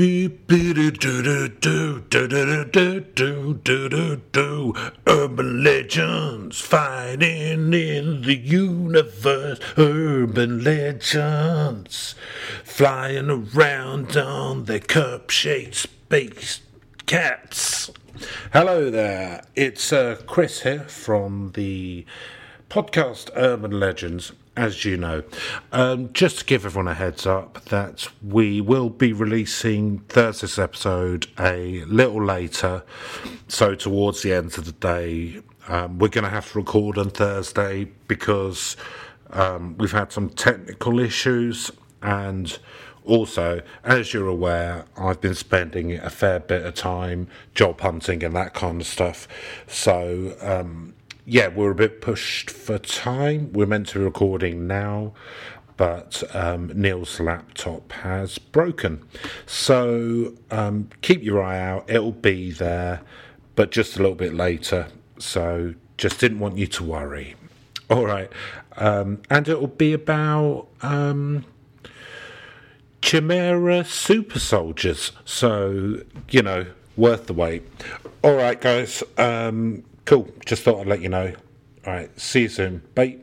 Urban legends fighting in the universe. Urban legends flying around on their cup-shaped space cats. Hello there, it's Chris here from the Podcast Urban Legends. As you know, just to give everyone a heads up that we will be releasing Thursday's episode a little later, so towards the end of the day. We're going to have to record on Thursday because we've had some technical issues, and also, as you're aware, I've been spending a fair bit of time job hunting and that kind of stuff, so yeah, we're a bit pushed for time. We're meant to be recording now, but Neil's laptop has broken. So keep your eye out. It'll be there, but just a little bit later. So just didn't want you to worry. All right. And it'll be about Chimera Super Soldiers. So, you know, worth the wait. All right, guys. Cool, just thought I'd let you know. Alright, see you soon. Bye.